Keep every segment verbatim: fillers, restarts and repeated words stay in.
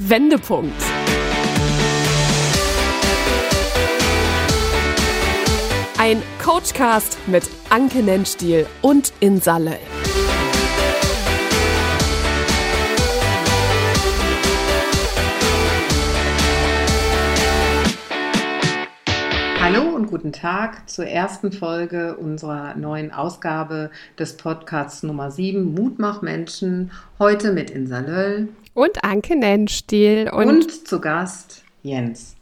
Wendepunkt. Ein Coachcast mit Anke Nennstiel und Insa Löll. Hallo und guten Tag zur ersten Folge unserer neuen Ausgabe des Podcasts Nummer sieben, Mutmach Menschen. Heute mit Insa Löll und Anke Nennstiel und, und zu Gast Jens.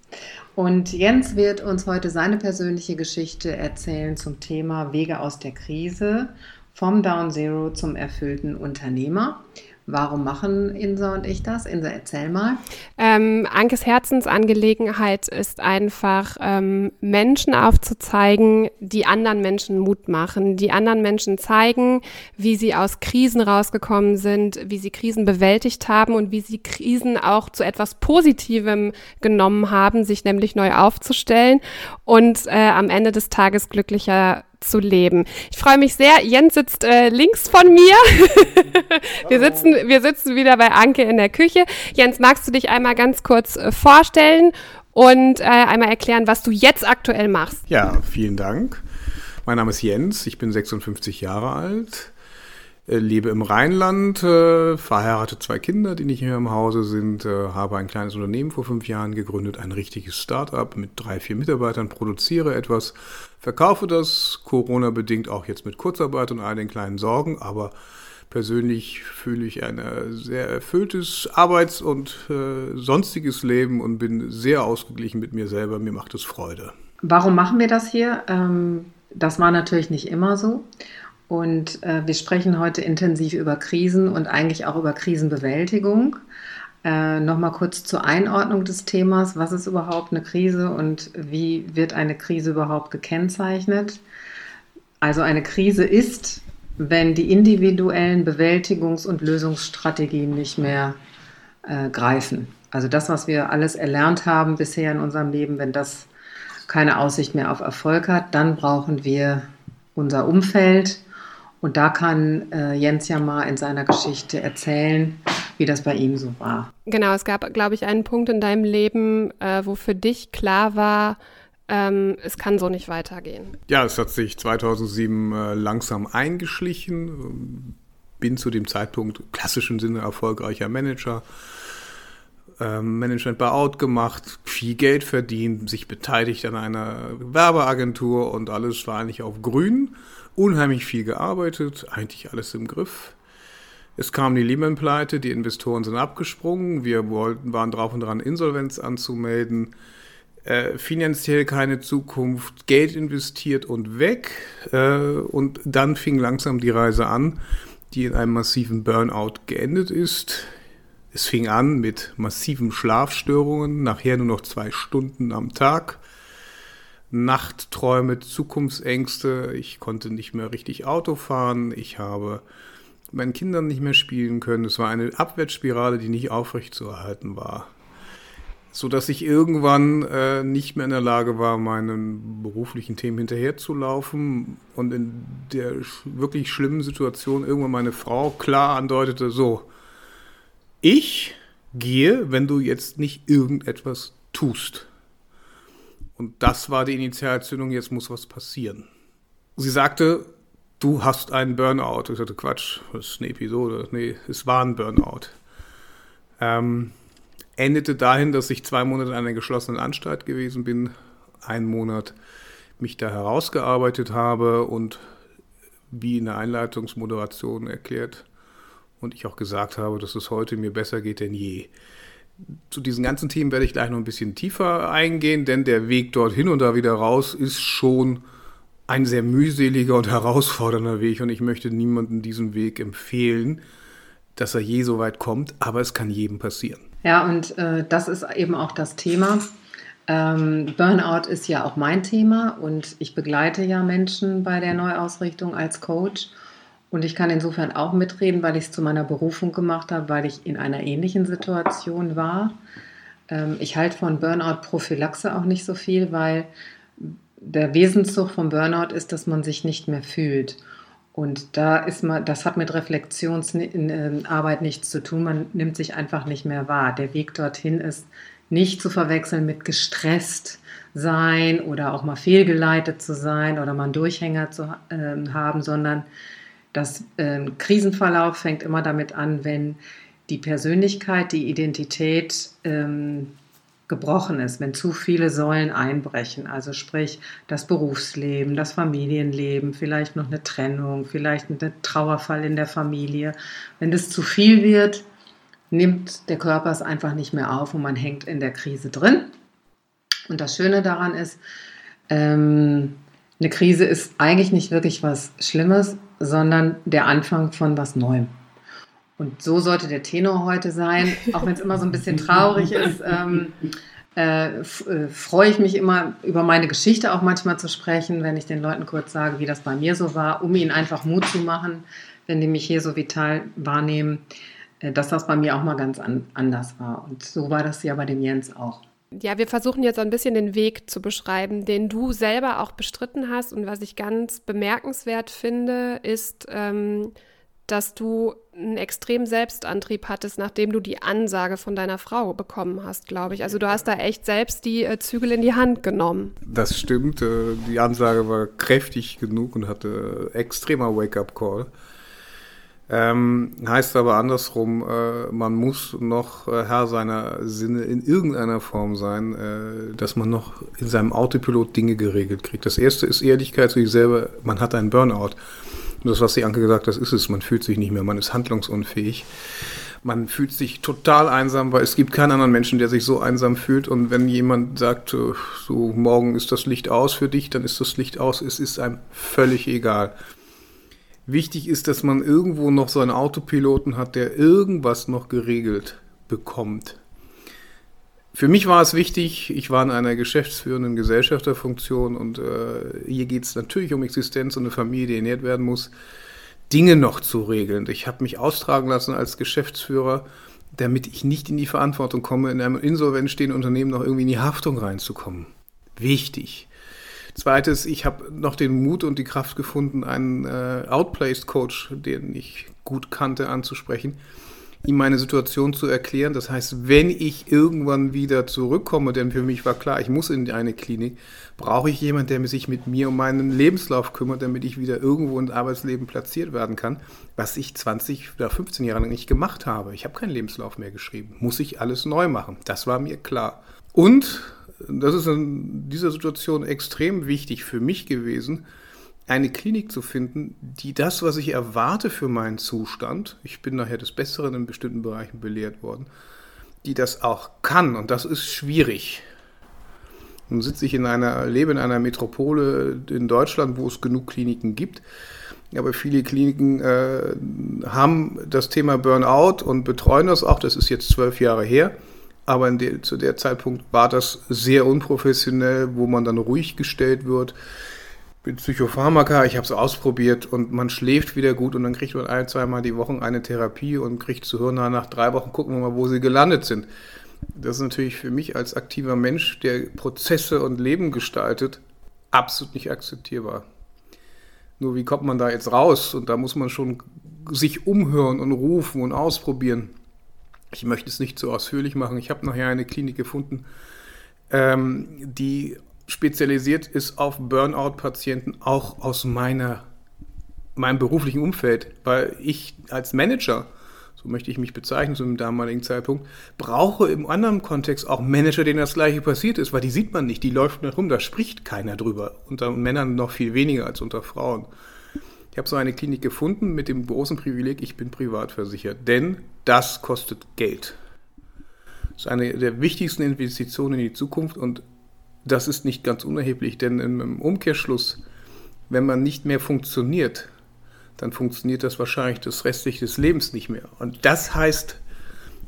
Und Jens wird uns heute seine persönliche Geschichte erzählen zum Thema Wege aus der Krise, vom Down Zero zum erfüllten Unternehmer. Warum machen Insa und ich das? Insa, erzähl mal. Ähm, Ankes Herzensangelegenheit ist einfach, ähm, Menschen aufzuzeigen, die anderen Menschen Mut machen, die anderen Menschen zeigen, wie sie aus Krisen rausgekommen sind, wie sie Krisen bewältigt haben und wie sie Krisen auch zu etwas Positivem genommen haben, sich nämlich neu aufzustellen und äh, am Ende des Tages glücklicher zu leben. Ich freue mich sehr. Jens sitzt äh, links von mir. wir, sitzen, wir sitzen wieder bei Anke in der Küche. Jens, magst du dich einmal ganz kurz äh, vorstellen und äh, einmal erklären, was du jetzt aktuell machst? Ja, vielen Dank. Mein Name ist Jens. Ich bin sechsundfünfzig Jahre alt, äh, lebe im Rheinland, äh, verheirate zwei Kinder, die nicht mehr im Hause sind, äh, habe ein kleines Unternehmen vor fünf Jahren gegründet, ein richtiges Start-up mit drei, vier Mitarbeitern, produziere etwas, verkaufe das, Corona-bedingt auch jetzt mit Kurzarbeit und all den kleinen Sorgen, aber persönlich fühle ich ein sehr erfülltes Arbeits- und äh, sonstiges Leben und bin sehr ausgeglichen mit mir selber. Mir macht es Freude. Warum machen wir das hier? Ähm, das war natürlich nicht immer so. Und äh, wir sprechen heute intensiv über Krisen und eigentlich auch über Krisenbewältigung. Äh, Nochmal kurz zur Einordnung des Themas. Was ist überhaupt eine Krise und wie wird eine Krise überhaupt gekennzeichnet? Also eine Krise ist, wenn die individuellen Bewältigungs- und Lösungsstrategien nicht mehr äh, greifen. Also das, was wir alles erlernt haben bisher in unserem Leben, wenn das keine Aussicht mehr auf Erfolg hat, dann brauchen wir unser Umfeld. Und da kann äh, Jens ja mal in seiner Geschichte erzählen, wie das bei ihm so war. Genau, es gab, glaube ich, einen Punkt in deinem Leben, äh, wo für dich klar war, ähm, es kann so nicht weitergehen. Ja, es hat sich zweitausendsieben äh, langsam eingeschlichen. Bin zu dem Zeitpunkt im klassischen Sinne erfolgreicher Manager. Ähm, Management Buyout gemacht, viel Geld verdient, sich beteiligt an einer Werbeagentur und alles war eigentlich auf grün. Unheimlich viel gearbeitet, eigentlich alles im Griff. Es kam die Lehman-Pleite, die Investoren sind abgesprungen, wir wollten, waren drauf und dran, Insolvenz anzumelden, äh, finanziell keine Zukunft, Geld investiert und weg. Äh, und dann fing langsam die Reise an, die in einem massiven Burnout geendet ist. Es fing an mit massiven Schlafstörungen, nachher nur noch zwei Stunden am Tag. Nachtträume, Zukunftsängste, ich konnte nicht mehr richtig Auto fahren, ich habe mit meinen Kindern nicht mehr spielen können. Es war eine Abwärtsspirale, die nicht aufrecht zu erhalten war, sodass ich irgendwann äh, nicht mehr in der Lage war, meinen beruflichen Themen hinterherzulaufen und in der sch- wirklich schlimmen Situation irgendwann meine Frau klar andeutete, so, ich gehe, wenn du jetzt nicht irgendetwas tust. Und das war die Initialzündung, jetzt muss was passieren. Sie sagte, du hast einen Burnout. Ich sagte, Quatsch, das ist eine Episode. Nee, es war ein Burnout. Ähm, endete dahin, dass ich zwei Monate in einer geschlossenen Anstalt gewesen bin, einen Monat mich da herausgearbeitet habe und wie in der Einleitungsmoderation erklärt und ich auch gesagt habe, dass es heute mir besser geht denn je. Zu diesen ganzen Themen werde ich gleich noch ein bisschen tiefer eingehen, denn der Weg dorthin und da wieder raus ist schon ein sehr mühseliger und herausfordernder Weg und ich möchte niemandem diesen Weg empfehlen, dass er je so weit kommt, aber es kann jedem passieren. Ja, und äh, das ist eben auch das Thema. Ähm, Burnout ist ja auch mein Thema und ich begleite ja Menschen bei der Neuausrichtung als Coach. Und ich kann insofern auch mitreden, weil ich es zu meiner Berufung gemacht habe, weil ich in einer ähnlichen Situation war. Ich halte von Burnout-Prophylaxe auch nicht so viel, weil der Wesenszug vom Burnout ist, dass man sich nicht mehr fühlt. Und da ist man, das hat mit Reflexionsarbeit nichts zu tun, man nimmt sich einfach nicht mehr wahr. Der Weg dorthin ist nicht zu verwechseln mit gestresst sein oder auch mal fehlgeleitet zu sein oder mal einen Durchhänger zu äh, haben, sondern das äh, Krisenverlauf fängt immer damit an, wenn die Persönlichkeit, die Identität ähm, gebrochen ist, wenn zu viele Säulen einbrechen, also sprich das Berufsleben, das Familienleben, vielleicht noch eine Trennung, vielleicht ein Trauerfall in der Familie. Wenn das zu viel wird, nimmt der Körper es einfach nicht mehr auf und man hängt in der Krise drin. Und das Schöne daran ist, ähm, eine Krise ist eigentlich nicht wirklich was Schlimmes, sondern der Anfang von was Neuem. Und so sollte der Tenor heute sein, auch wenn es immer so ein bisschen traurig ist. Ähm, äh, f- äh, freue ich mich immer, über meine Geschichte auch manchmal zu sprechen, wenn ich den Leuten kurz sage, wie das bei mir so war, um ihnen einfach Mut zu machen, wenn die mich hier so vital wahrnehmen, äh, dass das bei mir auch mal ganz an- anders war. Und so war das ja bei dem Jens auch. Ja, wir versuchen jetzt ein bisschen den Weg zu beschreiben, den du selber auch bestritten hast. Und was ich ganz bemerkenswert finde, ist, ähm, dass du einen extremen Selbstantrieb hattest, nachdem du die Ansage von deiner Frau bekommen hast, glaube ich. Also du hast da echt selbst die äh, Zügel in die Hand genommen. Das stimmt. Äh, die Ansage war kräftig genug und hatte extremer Wake-up-Call. Ähm, heißt aber andersrum, äh, man muss noch äh, Herr seiner Sinne in irgendeiner Form sein, äh, dass man noch in seinem Autopilot Dinge geregelt kriegt. Das erste ist Ehrlichkeit zu sich selber. Man hat einen Burnout. Das, was die Anke gesagt hat, ist es. Man fühlt sich nicht mehr, man ist handlungsunfähig. Man fühlt sich total einsam, weil es gibt keinen anderen Menschen, der sich so einsam fühlt. Und wenn jemand sagt, so morgen ist das Licht aus für dich, dann ist das Licht aus. Es ist einem völlig egal. Wichtig ist, dass man irgendwo noch so einen Autopiloten hat, der irgendwas noch geregelt bekommt. Für mich war es wichtig, ich war in einer geschäftsführenden Gesellschafterfunktion und äh, hier geht es natürlich um Existenz und eine Familie, die ernährt werden muss, Dinge noch zu regeln. Ich habe mich austragen lassen als Geschäftsführer, damit ich nicht in die Verantwortung komme, in einem insolvent stehenden Unternehmen noch irgendwie in die Haftung reinzukommen. Wichtig. Zweites, ich habe noch den Mut und die Kraft gefunden, einen äh, Outplaced-Coach, den ich gut kannte, anzusprechen, ihm meine Situation zu erklären. Das heißt, wenn ich irgendwann wieder zurückkomme, denn für mich war klar, ich muss in eine Klinik, brauche ich jemanden, der sich mit mir um meinen Lebenslauf kümmert, damit ich wieder irgendwo ins Arbeitsleben platziert werden kann, was ich zwanzig oder fünfzehn Jahre lang nicht gemacht habe. Ich habe keinen Lebenslauf mehr geschrieben. Muss ich alles neu machen. Das war mir klar. Und das ist in dieser Situation extrem wichtig für mich gewesen, eine Klinik zu finden, die das, was ich erwarte für meinen Zustand, ich bin nachher des Besseren in bestimmten Bereichen belehrt worden, die das auch kann. Und das ist schwierig. Nun sitze ich in einer, lebe in einer Metropole in Deutschland, wo es genug Kliniken gibt. Aber viele Kliniken äh, haben das Thema Burnout und betreuen das auch. Das ist jetzt zwölf Jahre her. Aber in der, zu der Zeitpunkt war das sehr unprofessionell, wo man dann ruhig gestellt wird. Mit Psychopharmaka, ich habe es ausprobiert und man schläft wieder gut und dann kriegt man ein-, zweimal die Woche eine Therapie und kriegt zu hören, nach drei Wochen gucken wir mal, wo sie gelandet sind. Das ist natürlich für mich als aktiver Mensch, der Prozesse und Leben gestaltet, absolut nicht akzeptierbar. Nur wie kommt man da jetzt raus? Und da muss man schon sich umhören und rufen und ausprobieren. Ich möchte es nicht so ausführlich machen. Ich habe nachher eine Klinik gefunden, ähm, die spezialisiert ist auf Burnout-Patienten auch aus meiner, meinem beruflichen Umfeld, weil ich als Manager, so möchte ich mich bezeichnen zum damaligen Zeitpunkt, brauche im anderen Kontext auch Manager, denen das Gleiche passiert ist, weil die sieht man nicht, die läuft nicht rum, da spricht keiner drüber. Unter Männern noch viel weniger als unter Frauen. Ich habe so eine Klinik gefunden mit dem großen Privileg, ich bin privat versichert, denn das kostet Geld. Das ist eine der wichtigsten Investitionen in die Zukunft und das ist nicht ganz unerheblich, denn im Umkehrschluss, wenn man nicht mehr funktioniert, dann funktioniert das wahrscheinlich das restliche des Lebens nicht mehr. Und das heißt,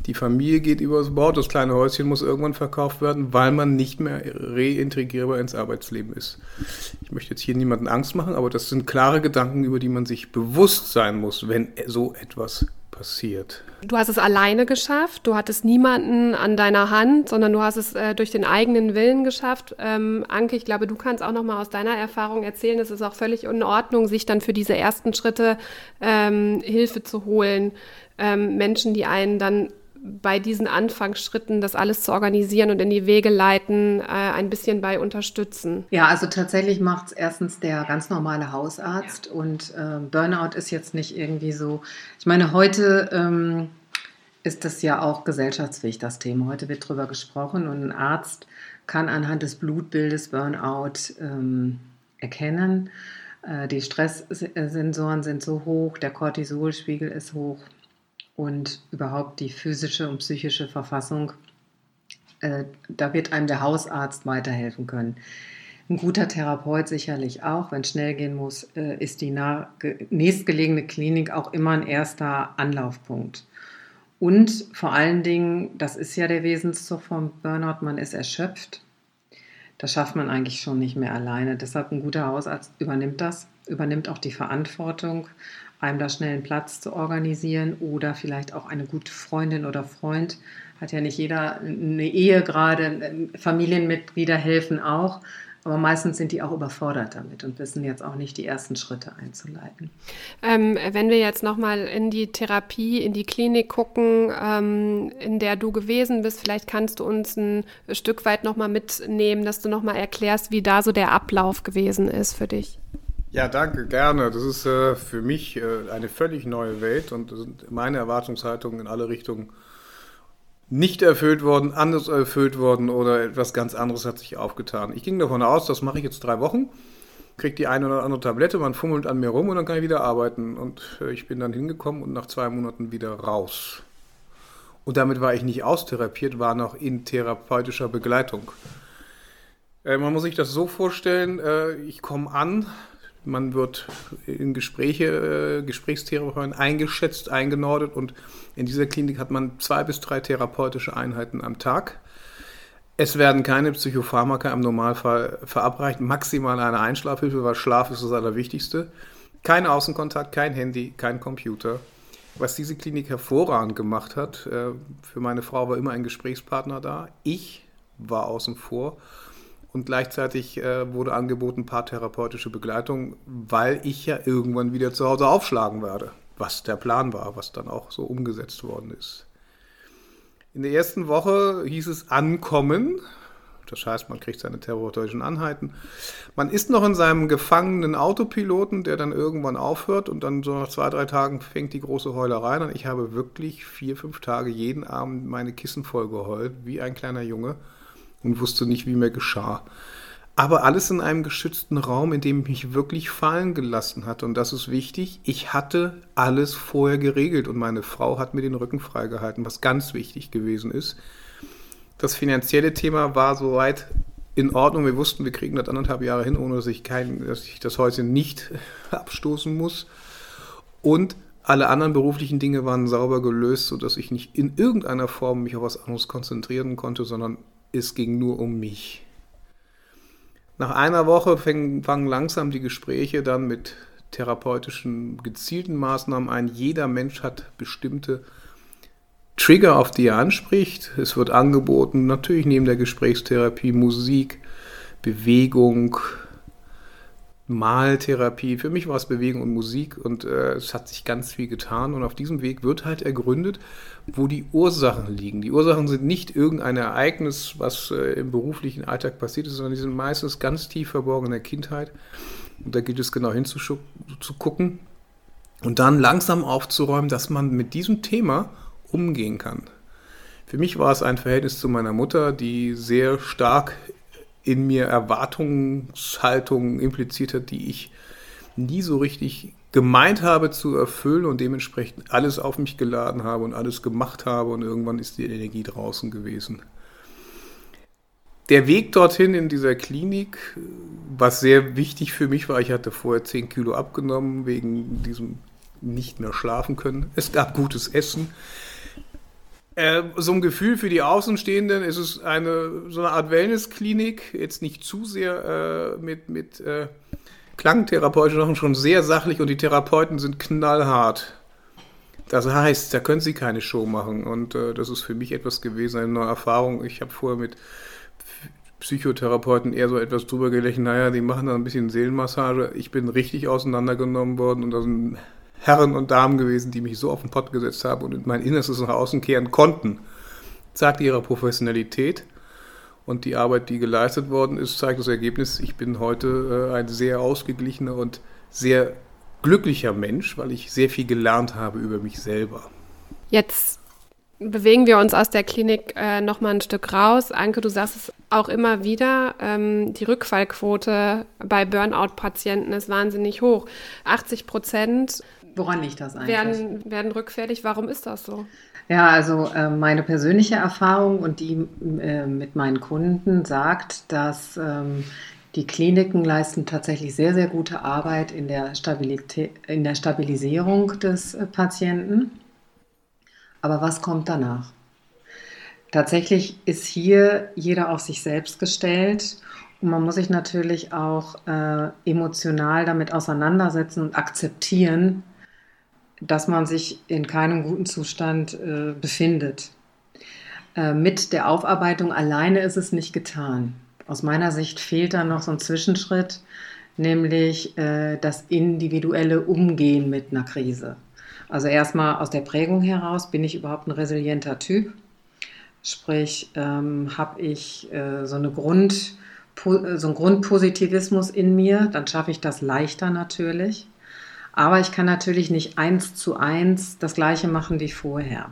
die Familie geht übers Bord, das kleine Häuschen muss irgendwann verkauft werden, weil man nicht mehr reintegrierbar ins Arbeitsleben ist. Ich möchte jetzt hier niemanden Angst machen, aber das sind klare Gedanken, über die man sich bewusst sein muss, wenn so etwas passiert? Du hast es alleine geschafft, du hattest niemanden an deiner Hand, sondern du hast es äh, durch den eigenen Willen geschafft. Ähm, Anke, ich glaube, du kannst auch nochmal aus deiner Erfahrung erzählen, es ist auch völlig in Ordnung, sich dann für diese ersten Schritte ähm, Hilfe zu holen. Ähm, Menschen, die einen dann bei diesen Anfangsschritten, das alles zu organisieren und in die Wege leiten, äh, ein bisschen bei unterstützen? Ja, also tatsächlich macht es erstens der ganz normale Hausarzt, ja. und äh, Burnout ist jetzt nicht irgendwie so, ich meine, heute ähm, ist das ja auch gesellschaftsfähig, das Thema. Heute wird drüber gesprochen und ein Arzt kann anhand des Blutbildes Burnout ähm, erkennen. Äh, die Stresssensoren sind so hoch, der Cortisolspiegel ist hoch. Und überhaupt die physische und psychische Verfassung, äh, da wird einem der Hausarzt weiterhelfen können. Ein guter Therapeut sicherlich auch, wenn es schnell gehen muss, äh, ist die nah- ge- nächstgelegene Klinik auch immer ein erster Anlaufpunkt. Und vor allen Dingen, das ist ja der Wesenszug vom Burnout, man ist erschöpft. Das schafft man eigentlich schon nicht mehr alleine. Deshalb ein guter Hausarzt übernimmt das, übernimmt auch die Verantwortung, einem da schnell einen Platz zu organisieren oder vielleicht auch eine gute Freundin oder Freund. Hat ja nicht jeder eine Ehe gerade, Familienmitglieder helfen auch, aber meistens sind die auch überfordert damit und wissen jetzt auch nicht, die ersten Schritte einzuleiten. Ähm, wenn wir jetzt nochmal in die Therapie, in die Klinik gucken, ähm, in der du gewesen bist, vielleicht kannst du uns ein Stück weit nochmal mitnehmen, dass du nochmal erklärst, wie da so der Ablauf gewesen ist für dich. Ja, danke, gerne. Das ist äh, für mich äh, eine völlig neue Welt und sind meine Erwartungshaltungen in alle Richtungen nicht erfüllt worden, anders erfüllt worden oder etwas ganz anderes hat sich aufgetan. Ich ging davon aus, das mache ich jetzt drei Wochen, kriege die eine oder andere Tablette, man fummelt an mir rum und dann kann ich wieder arbeiten. Und äh, ich bin dann hingekommen und nach zwei Monaten wieder raus. Und damit war ich nicht austherapiert, war noch in therapeutischer Begleitung. Äh, man muss sich das so vorstellen, äh, ich komme an, man wird in Gespräche, äh, Gesprächstherapeuten eingeschätzt, eingenordet und in dieser Klinik hat man zwei bis drei therapeutische Einheiten am Tag. Es werden keine Psychopharmaka im Normalfall verabreicht, maximal eine Einschlafhilfe, weil Schlaf ist das Allerwichtigste. Kein Außenkontakt, kein Handy, kein Computer. Was diese Klinik hervorragend gemacht hat, äh, für meine Frau war immer ein Gesprächspartner da, ich war außen vor. Und gleichzeitig äh, wurde angeboten paartherapeutische Begleitung, weil ich ja irgendwann wieder zu Hause aufschlagen werde, was der Plan war, was dann auch so umgesetzt worden ist. In der ersten Woche hieß es Ankommen, das heißt, man kriegt seine therapeutischen Einheiten. Man ist noch in seinem gefangenen Autopiloten, der dann irgendwann aufhört und dann so nach zwei, drei Tagen fängt die große Heulerei an. Ich habe wirklich vier, fünf Tage jeden Abend meine Kissen voll geheult, wie ein kleiner Junge. Und wusste nicht, wie mir geschah. Aber alles in einem geschützten Raum, in dem ich mich wirklich fallen gelassen hatte. Und das ist wichtig, ich hatte alles vorher geregelt. Und meine Frau hat mir den Rücken freigehalten, was ganz wichtig gewesen ist. Das finanzielle Thema war soweit in Ordnung. Wir wussten, wir kriegen das anderthalb Jahre hin, ohne dass ich, kein, dass ich das Häuschen nicht abstoßen muss. Und alle anderen beruflichen Dinge waren sauber gelöst, sodass ich nicht in irgendeiner Form mich auf was anderes konzentrieren konnte, sondern es ging nur um mich. Nach einer Woche fäng, fangen langsam die Gespräche dann mit therapeutischen, gezielten Maßnahmen ein. Jeder Mensch hat bestimmte Trigger, auf die er anspricht. Es wird angeboten, natürlich neben der Gesprächstherapie, Musik, Bewegung, Maltherapie. Für mich war es Bewegung und Musik und äh, es hat sich ganz viel getan. Und auf diesem Weg wird halt ergründet, wo die Ursachen liegen. Die Ursachen sind nicht irgendein Ereignis, was äh, im beruflichen Alltag passiert ist, sondern die sind meistens ganz tief verborgen in der Kindheit. Und da gilt es genau hinzugucken und dann langsam aufzuräumen, dass man mit diesem Thema umgehen kann. Für mich war es ein Verhältnis zu meiner Mutter, die sehr stark in mir Erwartungshaltungen impliziert hat, die ich nie so richtig gemeint habe zu erfüllen und dementsprechend alles auf mich geladen habe und alles gemacht habe und irgendwann ist die Energie draußen gewesen. Der Weg dorthin in dieser Klinik, was sehr wichtig für mich war, ich hatte vorher zehn Kilo abgenommen wegen diesem nicht mehr schlafen können. Es gab gutes Essen. Äh, so ein Gefühl für die Außenstehenden, es ist eine, so eine Art Wellnessklinik, jetzt nicht zu sehr äh, mit, mit äh, klangtherapeutischen Sachen, schon sehr sachlich und die Therapeuten sind knallhart. Das heißt, da können sie keine Show machen. Und äh, das ist für mich etwas gewesen, eine neue Erfahrung. Ich habe vorher mit Psychotherapeuten eher so etwas drüber gelächelt, naja, die machen da ein bisschen Seelenmassage. Ich bin richtig auseinandergenommen worden und da sind Herren und Damen gewesen, die mich so auf den Pott gesetzt haben und mein Innerstes nach außen kehren konnten. Zeigt ihre Professionalität und die Arbeit, die geleistet worden ist, zeigt das Ergebnis. Ich bin heute äh, ein sehr ausgeglichener und sehr glücklicher Mensch, weil ich sehr viel gelernt habe über mich selber. Jetzt bewegen wir uns aus der Klinik äh, nochmal ein Stück raus. Anke, du sagst es auch immer wieder, ähm, die Rückfallquote bei Burnout-Patienten ist wahnsinnig hoch. achtzig Prozent. Woran liegt das eigentlich? Werden, werden rückfällig. Warum ist das so? Ja, also äh, meine persönliche Erfahrung und die äh, mit meinen Kunden sagt, dass ähm, die Kliniken leisten tatsächlich sehr, sehr gute Arbeit in der, Stabilitä- in der Stabilisierung des äh, Patienten. Aber was kommt danach? Tatsächlich ist hier jeder auf sich selbst gestellt und man muss sich natürlich auch äh, emotional damit auseinandersetzen und akzeptieren, dass man sich in keinem guten Zustand äh, befindet. Äh, mit der Aufarbeitung alleine ist es nicht getan. Aus meiner Sicht fehlt da noch so ein Zwischenschritt, nämlich äh, das individuelle Umgehen mit einer Krise. Also erstmal aus der Prägung heraus, bin ich überhaupt ein resilienter Typ? Sprich, ähm, habe ich äh, so, eine Grund, so einen Grundpositivismus in mir, dann schaffe ich das leichter natürlich. Aber ich kann natürlich nicht eins zu eins das Gleiche machen wie vorher.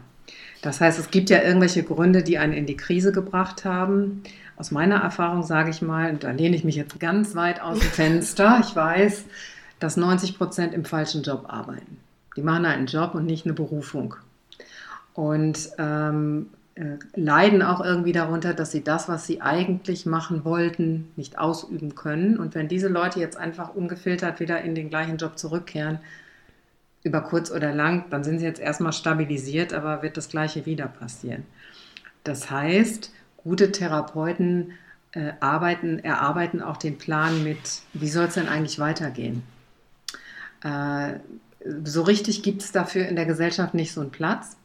Das heißt, es gibt ja irgendwelche Gründe, die einen in die Krise gebracht haben. Aus meiner Erfahrung sage ich mal, und da lehne ich mich jetzt ganz weit aus dem Fenster, ich weiß, dass neunzig Prozent im falschen Job arbeiten. Die machen einen Job und nicht eine Berufung und ähm, äh, leiden auch irgendwie darunter, dass sie das, was sie eigentlich machen wollten, nicht ausüben können. Und wenn diese Leute jetzt einfach ungefiltert wieder in den gleichen Job zurückkehren, über kurz oder lang, dann sind sie jetzt erstmal stabilisiert, aber wird das Gleiche wieder passieren. Das heißt, gute Therapeuten äh, arbeiten, erarbeiten auch den Plan mit, wie soll es denn eigentlich weitergehen? Äh, So richtig gibt es dafür in der Gesellschaft nicht so einen Platz.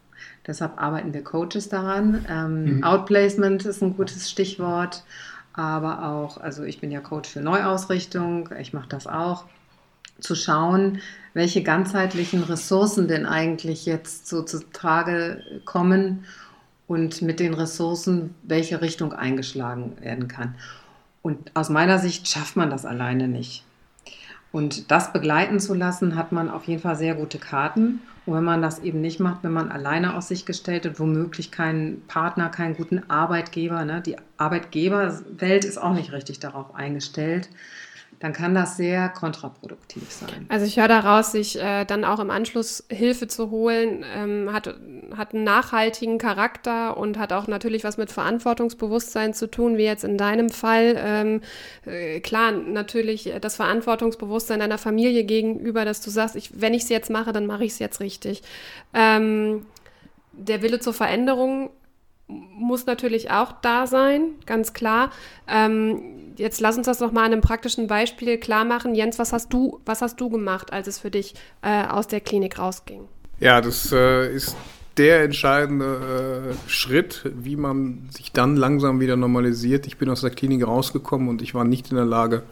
Deshalb arbeiten wir Coaches daran. Ähm, mhm. Outplacement ist ein gutes Stichwort, aber auch, also ich bin ja Coach für Neuausrichtung, ich mache das auch, zu schauen, welche ganzheitlichen Ressourcen denn eigentlich jetzt so zu Tage kommen und mit den Ressourcen, welche Richtung eingeschlagen werden kann. Und aus meiner Sicht schafft man das alleine nicht. Und das begleiten zu lassen, hat man auf jeden Fall sehr gute Karten. Und wenn man das eben nicht macht, wenn man alleine aus sich gestellt und womöglich keinen Partner, keinen guten Arbeitgeber, ne? Die Arbeitgeberwelt ist auch nicht richtig darauf eingestellt, dann kann das sehr kontraproduktiv sein. Also ich höre daraus, sich äh, dann auch im Anschluss Hilfe zu holen, ähm, hat, hat einen nachhaltigen Charakter und hat auch natürlich was mit Verantwortungsbewusstsein zu tun, wie jetzt in deinem Fall. Ähm, äh, klar, natürlich das Verantwortungsbewusstsein deiner Familie gegenüber, dass du sagst, ich, wenn ich es jetzt mache, dann mache ich es jetzt richtig. Ähm, der Wille zur Veränderung muss natürlich auch da sein, ganz klar. Ähm, jetzt lass uns das nochmal an einem praktischen Beispiel klar machen. Jens, was hast du, was hast du gemacht, als es für dich äh, aus der Klinik rausging? Ja, das äh, ist der entscheidende äh, Schritt, wie man sich dann langsam wieder normalisiert. Ich bin aus der Klinik rausgekommen und ich war nicht in der Lage,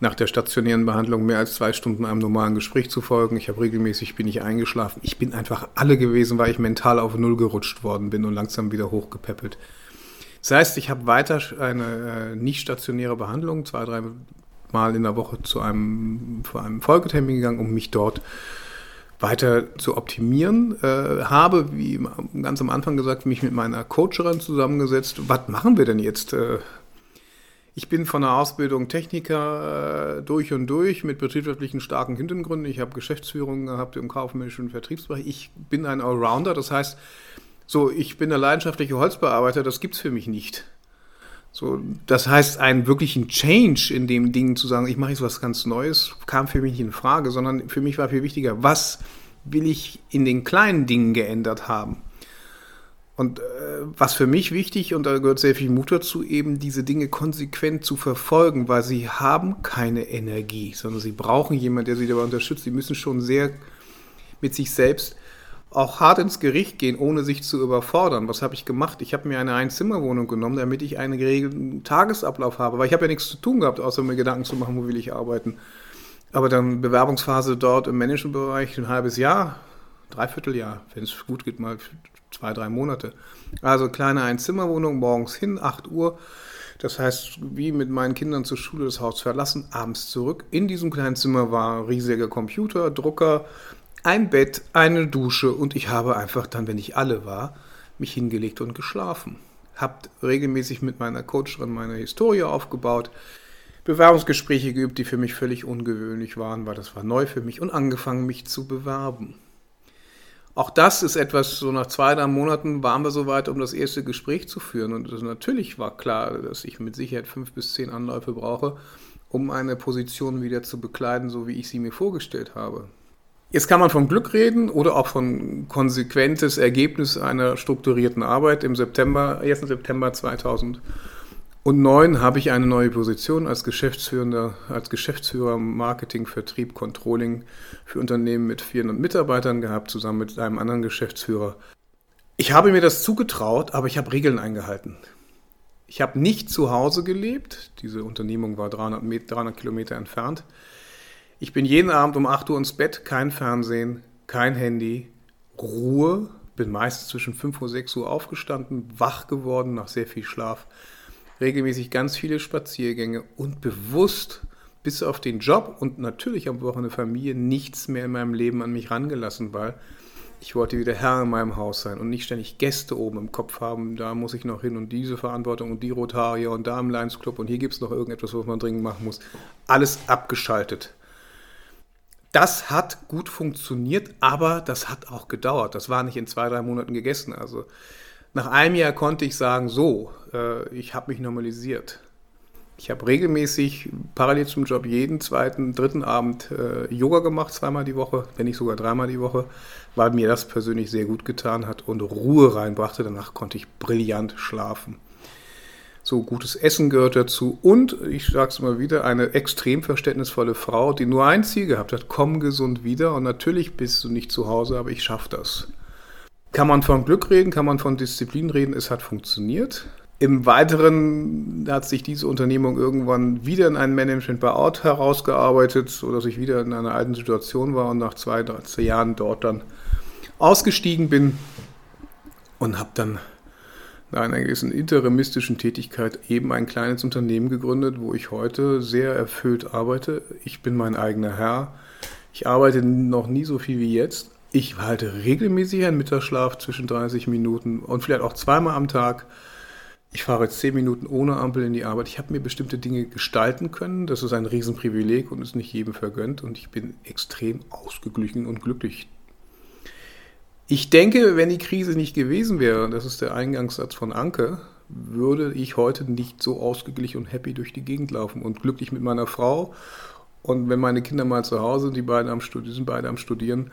nach der stationären Behandlung mehr als zwei Stunden einem normalen Gespräch zu folgen. Ich habe regelmäßig, bin ich eingeschlafen. Ich bin einfach alle gewesen, weil ich mental auf Null gerutscht worden bin und langsam wieder hochgepäppelt. Das heißt, ich habe weiter eine nicht stationäre Behandlung, zwei, drei Mal in der Woche zu einem, vor einem Folgetermin gegangen, um mich dort weiter zu optimieren. Äh, habe, wie ganz am Anfang gesagt, mich mit meiner Coacherin zusammengesetzt. Was machen wir denn jetzt? Äh, Ich bin von der Ausbildung Techniker äh, durch und durch mit betriebswirtschaftlichen starken Hintergründen. Ich habe Geschäftsführung gehabt im kaufmännischen Vertriebsbereich. Ich bin ein Allrounder, das heißt, so ich bin der leidenschaftliche Holzbearbeiter, das gibt's für mich nicht. So, das heißt, einen wirklichen Change in dem Ding zu sagen, ich mache jetzt was ganz Neues, kam für mich nicht in Frage, sondern für mich war viel wichtiger, was will ich in den kleinen Dingen geändert haben? Und äh, was für mich wichtig, und da gehört sehr viel Mut dazu, eben diese Dinge konsequent zu verfolgen, weil sie haben keine Energie, sondern sie brauchen jemanden, der sie dabei unterstützt. Sie müssen schon sehr mit sich selbst auch hart ins Gericht gehen, ohne sich zu überfordern. Was habe ich gemacht? Ich habe mir eine Einzimmerwohnung genommen, damit ich einen geregelten Tagesablauf habe, weil ich habe ja nichts zu tun gehabt, außer mir Gedanken zu machen, wo will ich arbeiten. Aber dann Bewerbungsphase dort im Managementbereich, ein halbes Jahr, dreiviertel Jahr, wenn es gut geht, mal zwei, drei Monate. Also kleine Einzimmerwohnung, morgens hin, acht Uhr. Das heißt, wie mit meinen Kindern zur Schule das Haus verlassen, abends zurück. In diesem kleinen Zimmer war ein riesiger Computer, Drucker, ein Bett, eine Dusche und ich habe einfach dann, wenn ich alle war, mich hingelegt und geschlafen. Hab regelmäßig mit meiner Coacherin meine Historie aufgebaut, Bewerbungsgespräche geübt, die für mich völlig ungewöhnlich waren, weil das war neu für mich und angefangen, mich zu bewerben. Auch das ist etwas, so nach zwei, drei Monaten waren wir soweit, um das erste Gespräch zu führen. Und natürlich war klar, dass ich mit Sicherheit fünf bis zehn Anläufe brauche, um eine Position wieder zu bekleiden, so wie ich sie mir vorgestellt habe. Jetzt kann man von Glück reden oder auch von konsequentes Ergebnis einer strukturierten Arbeit. Im September, ersten September zweitausendneun habe ich eine neue Position als Geschäftsführender, als Geschäftsführer Marketing, Vertrieb, Controlling für Unternehmen mit vierhundert Mitarbeitern gehabt, zusammen mit einem anderen Geschäftsführer. Ich habe mir das zugetraut, aber ich habe Regeln eingehalten. Ich habe nicht zu Hause gelebt. Diese Unternehmung war dreihundert Kilometer entfernt. Ich bin jeden Abend um acht Uhr ins Bett, kein Fernsehen, kein Handy, Ruhe. Bin meistens zwischen fünf Uhr, sechs Uhr aufgestanden, wach geworden nach sehr viel Schlaf. Regelmäßig ganz viele Spaziergänge und bewusst bis auf den Job und natürlich am Wochenende Familie nichts mehr in meinem Leben an mich rangelassen, weil ich wollte wieder Herr in meinem Haus sein und nicht ständig Gäste oben im Kopf haben, da muss ich noch hin und diese Verantwortung und die Rotarier und da im Lions Club und hier gibt es noch irgendetwas, was man dringend machen muss. Alles abgeschaltet. Das hat gut funktioniert, aber das hat auch gedauert. Das war nicht in zwei, drei Monaten gegessen, also nach einem Jahr konnte ich sagen, so, ich habe mich normalisiert. Ich habe regelmäßig parallel zum Job jeden zweiten, dritten Abend Yoga gemacht, zweimal die Woche, wenn nicht sogar dreimal die Woche, weil mir das persönlich sehr gut getan hat und Ruhe reinbrachte. Danach konnte ich brillant schlafen. So gutes Essen gehört dazu und, ich sage es mal wieder, eine extrem verständnisvolle Frau, die nur ein Ziel gehabt hat, komm gesund wieder und natürlich bist du nicht zu Hause, aber ich schaffe das. Kann man von Glück reden, kann man von Disziplin reden, es hat funktioniert. Im Weiteren hat sich diese Unternehmung irgendwann wieder in einen Management-Buyout herausgearbeitet, sodass ich wieder in einer alten Situation war und nach zwei, drei Jahren dort dann ausgestiegen bin und habe dann in einer gewissen interimistischen Tätigkeit eben ein kleines Unternehmen gegründet, wo ich heute sehr erfüllt arbeite. Ich bin mein eigener Herr. Ich arbeite noch nie so viel wie jetzt. Ich halte regelmäßig einen Mittagsschlaf zwischen dreißig Minuten und vielleicht auch zweimal am Tag. Ich fahre jetzt zehn Minuten ohne Ampel in die Arbeit. Ich habe mir bestimmte Dinge gestalten können. Das ist ein Riesenprivileg und ist nicht jedem vergönnt. Und ich bin extrem ausgeglichen und glücklich. Ich denke, wenn die Krise nicht gewesen wäre, das ist der Eingangssatz von Anke, würde ich heute nicht so ausgeglichen und happy durch die Gegend laufen und glücklich mit meiner Frau. Und wenn meine Kinder mal zu Hause sind, die beiden am Studi- sind beide am Studieren,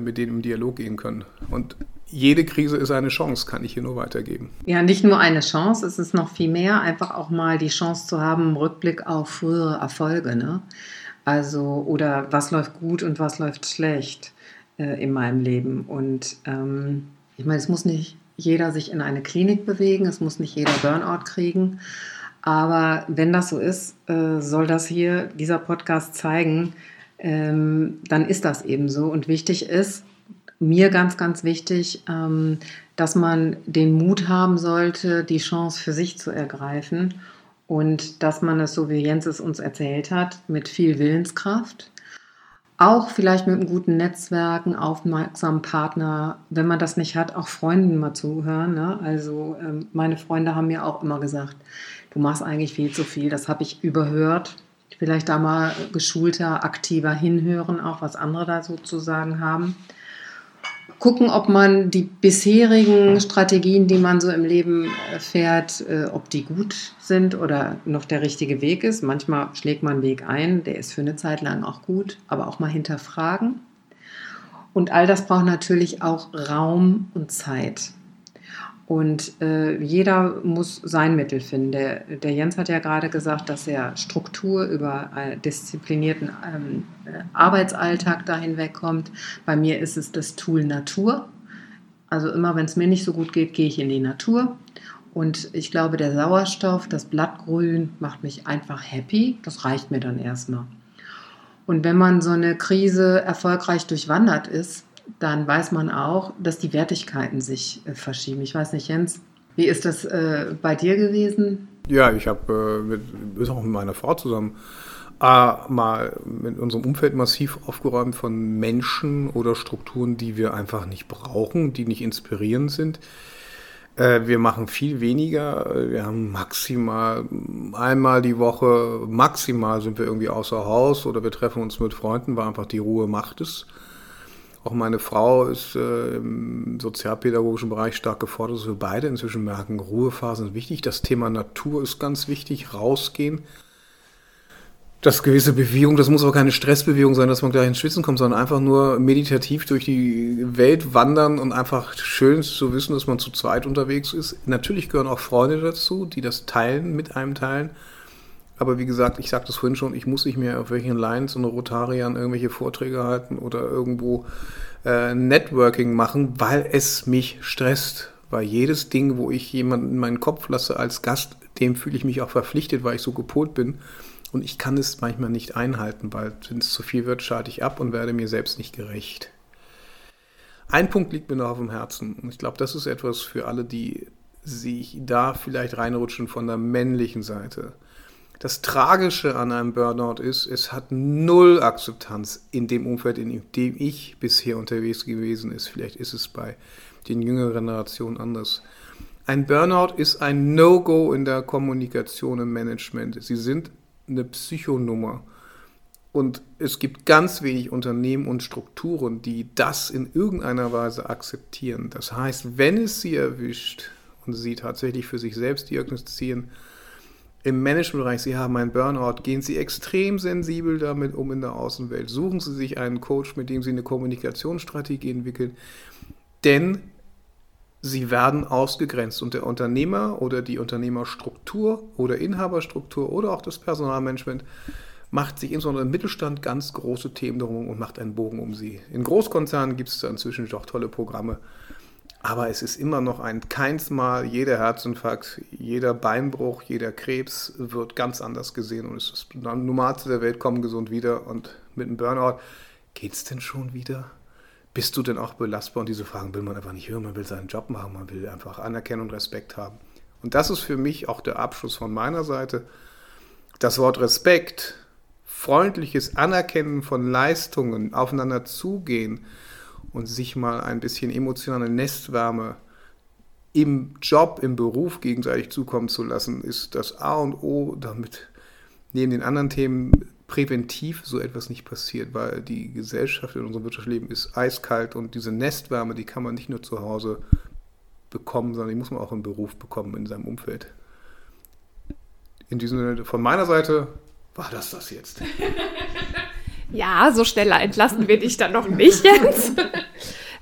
mit denen im Dialog gehen können. Und jede Krise ist eine Chance, kann ich hier nur weitergeben. Ja, nicht nur eine Chance, es ist noch viel mehr, einfach auch mal die Chance zu haben, Rückblick auf frühere Erfolge, ne? Also, oder was läuft gut und was läuft schlecht äh, in meinem Leben. Und ähm, ich meine, es muss nicht jeder sich in eine Klinik bewegen, es muss nicht jeder Burnout kriegen, aber wenn das so ist, äh, soll das hier, dieser Podcast zeigen, Ähm, dann ist das eben so. Und wichtig ist, mir ganz, ganz wichtig, ähm, dass man den Mut haben sollte, die Chance für sich zu ergreifen und dass man es, so wie Jens es uns erzählt hat, mit viel Willenskraft, auch vielleicht mit einem guten Netzwerken, aufmerksamen Partner, wenn man das nicht hat, auch Freunden mal zuhören, ne? Also ähm, meine Freunde haben mir auch immer gesagt, du machst eigentlich viel zu viel, das habe ich überhört. Vielleicht da mal geschulter, aktiver hinhören, auch was andere da sozusagen haben. Gucken, ob man die bisherigen Strategien, die man so im Leben fährt, ob die gut sind oder noch der richtige Weg ist. Manchmal schlägt man einen Weg ein, der ist für eine Zeit lang auch gut, aber auch mal hinterfragen. Und all das braucht natürlich auch Raum und Zeit. Und äh, jeder muss sein Mittel finden. Der, der Jens hat ja gerade gesagt, dass er Struktur über äh, disziplinierten ähm, Arbeitsalltag dahin wegkommt. Bei mir ist es das Tool Natur. Also immer, wenn es mir nicht so gut geht, gehe ich in die Natur. Und ich glaube, der Sauerstoff, das Blattgrün macht mich einfach happy. Das reicht mir dann erstmal. Und wenn man so eine Krise erfolgreich durchwandert ist, dann weiß man auch, dass die Wertigkeiten sich äh, verschieben. Ich weiß nicht, Jens, wie ist das äh, bei dir gewesen? Ja, ich habe äh, mit, auch mit meiner Frau zusammen äh, mal mit unserem Umfeld massiv aufgeräumt von Menschen oder Strukturen, die wir einfach nicht brauchen, die nicht inspirierend sind. Äh, wir machen viel weniger. Wir haben maximal einmal die Woche, maximal sind wir irgendwie außer Haus oder wir treffen uns mit Freunden, weil einfach die Ruhe macht es. Auch meine Frau ist äh, im sozialpädagogischen Bereich stark gefordert, dass wir beide inzwischen merken, Ruhephasen sind wichtig. Das Thema Natur ist ganz wichtig, rausgehen. Das gewisse Bewegung, das muss aber keine Stressbewegung sein, dass man gleich ins Schwitzen kommt, sondern einfach nur meditativ durch die Welt wandern und einfach schön zu wissen, dass man zu zweit unterwegs ist. Natürlich gehören auch Freunde dazu, die das teilen, mit einem teilen. Aber wie gesagt, ich sagte es vorhin schon, ich muss nicht mehr auf welchen Lines und Rotariern irgendwelche Vorträge halten oder irgendwo äh, Networking machen, weil es mich stresst. Weil jedes Ding, wo ich jemanden meinen Kopf lasse als Gast, dem fühle ich mich auch verpflichtet, weil ich so gepolt bin. Und ich kann es manchmal nicht einhalten, weil wenn es zu viel wird, schalte ich ab und werde mir selbst nicht gerecht. Ein Punkt liegt mir noch auf dem Herzen. Und ich glaube, das ist etwas für alle, die sich da vielleicht reinrutschen von der männlichen Seite. Das Tragische an einem Burnout ist, es hat null Akzeptanz in dem Umfeld, in dem ich bisher unterwegs gewesen ist. Vielleicht ist es bei den jüngeren Generationen anders. Ein Burnout ist ein No-Go in der Kommunikation im Management. Sie sind eine Psychonummer. Und es gibt ganz wenig Unternehmen und Strukturen, die das in irgendeiner Weise akzeptieren. Das heißt, wenn es sie erwischt und sie tatsächlich für sich selbst diagnostizieren, im Managementbereich, Sie haben einen Burnout, gehen Sie extrem sensibel damit um in der Außenwelt. Suchen Sie sich einen Coach, mit dem Sie eine Kommunikationsstrategie entwickeln, denn Sie werden ausgegrenzt. Und der Unternehmer oder die Unternehmerstruktur oder Inhaberstruktur oder auch das Personalmanagement macht sich insbesondere im Mittelstand ganz große Themen darum und macht einen Bogen um sie. In Großkonzernen gibt es da inzwischen doch tolle Programme, aber es ist immer noch ein keinsmal, jeder Herzinfarkt, jeder Beinbruch, jeder Krebs wird ganz anders gesehen und es ist Normalste der Welt, kommen gesund wieder und mit einem Burnout, geht's denn schon wieder? Bist du denn auch belastbar? Und diese Fragen will man einfach nicht hören, man will seinen Job machen, man will einfach Anerkennung und Respekt haben. Und das ist für mich auch der Abschluss von meiner Seite. Das Wort Respekt, freundliches Anerkennen von Leistungen, aufeinander zugehen, und sich mal ein bisschen emotionale Nestwärme im Job, im Beruf gegenseitig zukommen zu lassen, ist das A und O, damit neben den anderen Themen präventiv so etwas nicht passiert, weil die Gesellschaft in unserem Wirtschaftsleben ist eiskalt und diese Nestwärme, die kann man nicht nur zu Hause bekommen, sondern die muss man auch im Beruf bekommen, in seinem Umfeld. In diesem Sinne, von meiner Seite war das das jetzt. Ja, so schneller entlassen werde ich dann noch nicht jetzt.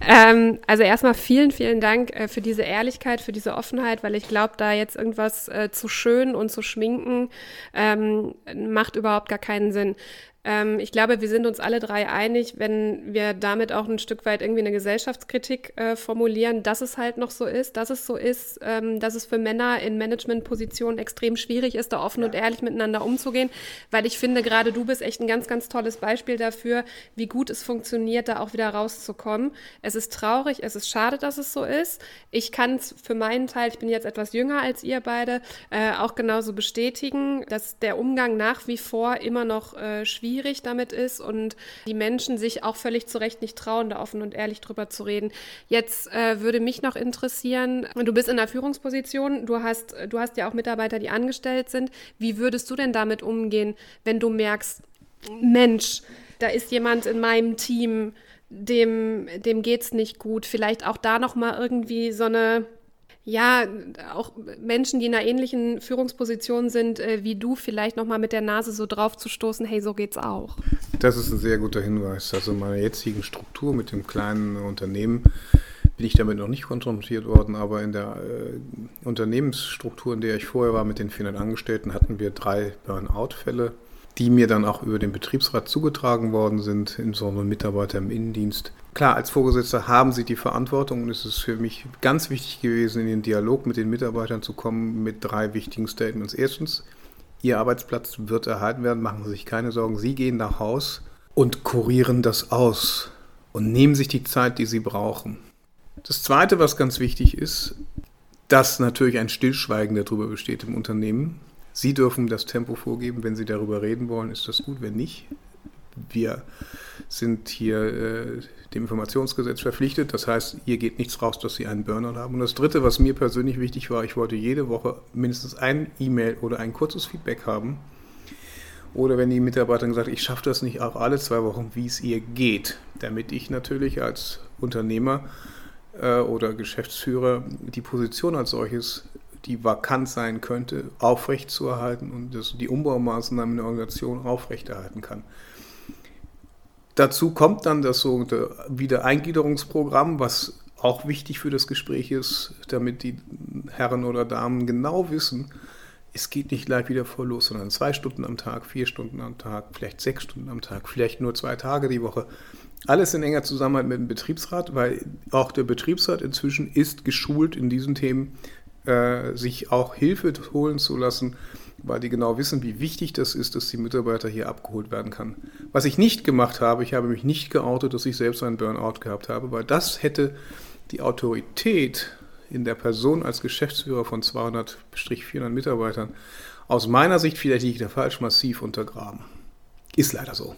ähm, also erstmal vielen, vielen Dank äh, für diese Ehrlichkeit, für diese Offenheit, weil ich glaube, da jetzt irgendwas äh, zu schön und zu schminken, ähm, macht überhaupt gar keinen Sinn. Ähm, ich glaube, wir sind uns alle drei einig, wenn wir damit auch ein Stück weit irgendwie eine Gesellschaftskritik äh, formulieren, dass es halt noch so ist, dass es so ist, ähm, dass es für Männer in Managementpositionen extrem schwierig ist, da offen ja. und ehrlich miteinander umzugehen, weil ich finde, gerade du bist echt ein ganz, ganz tolles Beispiel dafür, wie gut es funktioniert, da auch wieder rauszukommen. Es ist traurig, es ist schade, dass es so ist. Ich kann es für meinen Teil, ich bin jetzt etwas jünger als ihr beide, äh, auch genauso bestätigen, dass der Umgang nach wie vor immer noch äh, schwierig ist. schwierig damit ist und die Menschen sich auch völlig zu Recht nicht trauen, da offen und ehrlich drüber zu reden. Jetzt äh, würde mich noch interessieren, du bist in einer Führungsposition, du hast, du hast ja auch Mitarbeiter, die angestellt sind. Wie würdest du denn damit umgehen, wenn du merkst, Mensch, da ist jemand in meinem Team, dem, dem geht's nicht gut. Vielleicht auch da nochmal irgendwie so eine... ja, auch Menschen, die in einer ähnlichen Führungsposition sind äh, wie du, vielleicht nochmal mit der Nase so drauf zu stoßen, hey, so geht's auch. Das ist ein sehr guter Hinweis. Also in meiner jetzigen Struktur mit dem kleinen Unternehmen bin ich damit noch nicht konfrontiert worden, aber in der äh, Unternehmensstruktur, in der ich vorher war, mit den vierhundert Angestellten, hatten wir drei Burnout-Fälle, die mir dann auch über den Betriebsrat zugetragen worden sind, insbesondere Mitarbeiter im Innendienst. Klar, als Vorgesetzter haben sie die Verantwortung und es ist für mich ganz wichtig gewesen, in den Dialog mit den Mitarbeitern zu kommen mit drei wichtigen Statements. Erstens, Ihr Arbeitsplatz wird erhalten werden, machen Sie sich keine Sorgen. Sie gehen nach Haus und kurieren das aus und nehmen sich die Zeit, die Sie brauchen. Das Zweite, was ganz wichtig ist, dass natürlich ein Stillschweigen darüber besteht im Unternehmen. Sie dürfen das Tempo vorgeben, wenn Sie darüber reden wollen, ist das gut, wenn nicht. Wir sind hier äh, dem Informationsgesetz verpflichtet, das heißt, hier geht nichts raus, dass Sie einen Burnout haben. Und das Dritte, was mir persönlich wichtig war, ich wollte jede Woche mindestens ein E-Mail oder ein kurzes Feedback haben. Oder wenn die Mitarbeiterin sagt, ich schaffe das nicht, auch alle zwei Wochen, wie es ihr geht, damit ich natürlich als Unternehmer äh, oder Geschäftsführer die Position als solches, die vakant sein könnte, aufrechtzuerhalten und das, die Umbaumaßnahmen in der Organisation aufrechterhalten kann. Dazu kommt dann das sogenannte Wiedereingliederungsprogramm, was auch wichtig für das Gespräch ist, damit die Herren oder Damen genau wissen, es geht nicht gleich wieder voll los, sondern zwei Stunden am Tag, vier Stunden am Tag, vielleicht sechs Stunden am Tag, vielleicht nur zwei Tage die Woche. Alles in enger Zusammenarbeit mit dem Betriebsrat, weil auch der Betriebsrat inzwischen ist geschult in diesen Themen, äh, sich auch Hilfe holen zu lassen, weil die genau wissen, wie wichtig das ist, dass die Mitarbeiter hier abgeholt werden kann. Was ich nicht gemacht habe, ich habe mich nicht geoutet, dass ich selbst einen Burnout gehabt habe, weil das hätte die Autorität in der Person als Geschäftsführer von zweihundert bis vierhundert Mitarbeitern aus meiner Sicht, vielleicht liege ich da falsch, massiv untergraben. Ist leider so.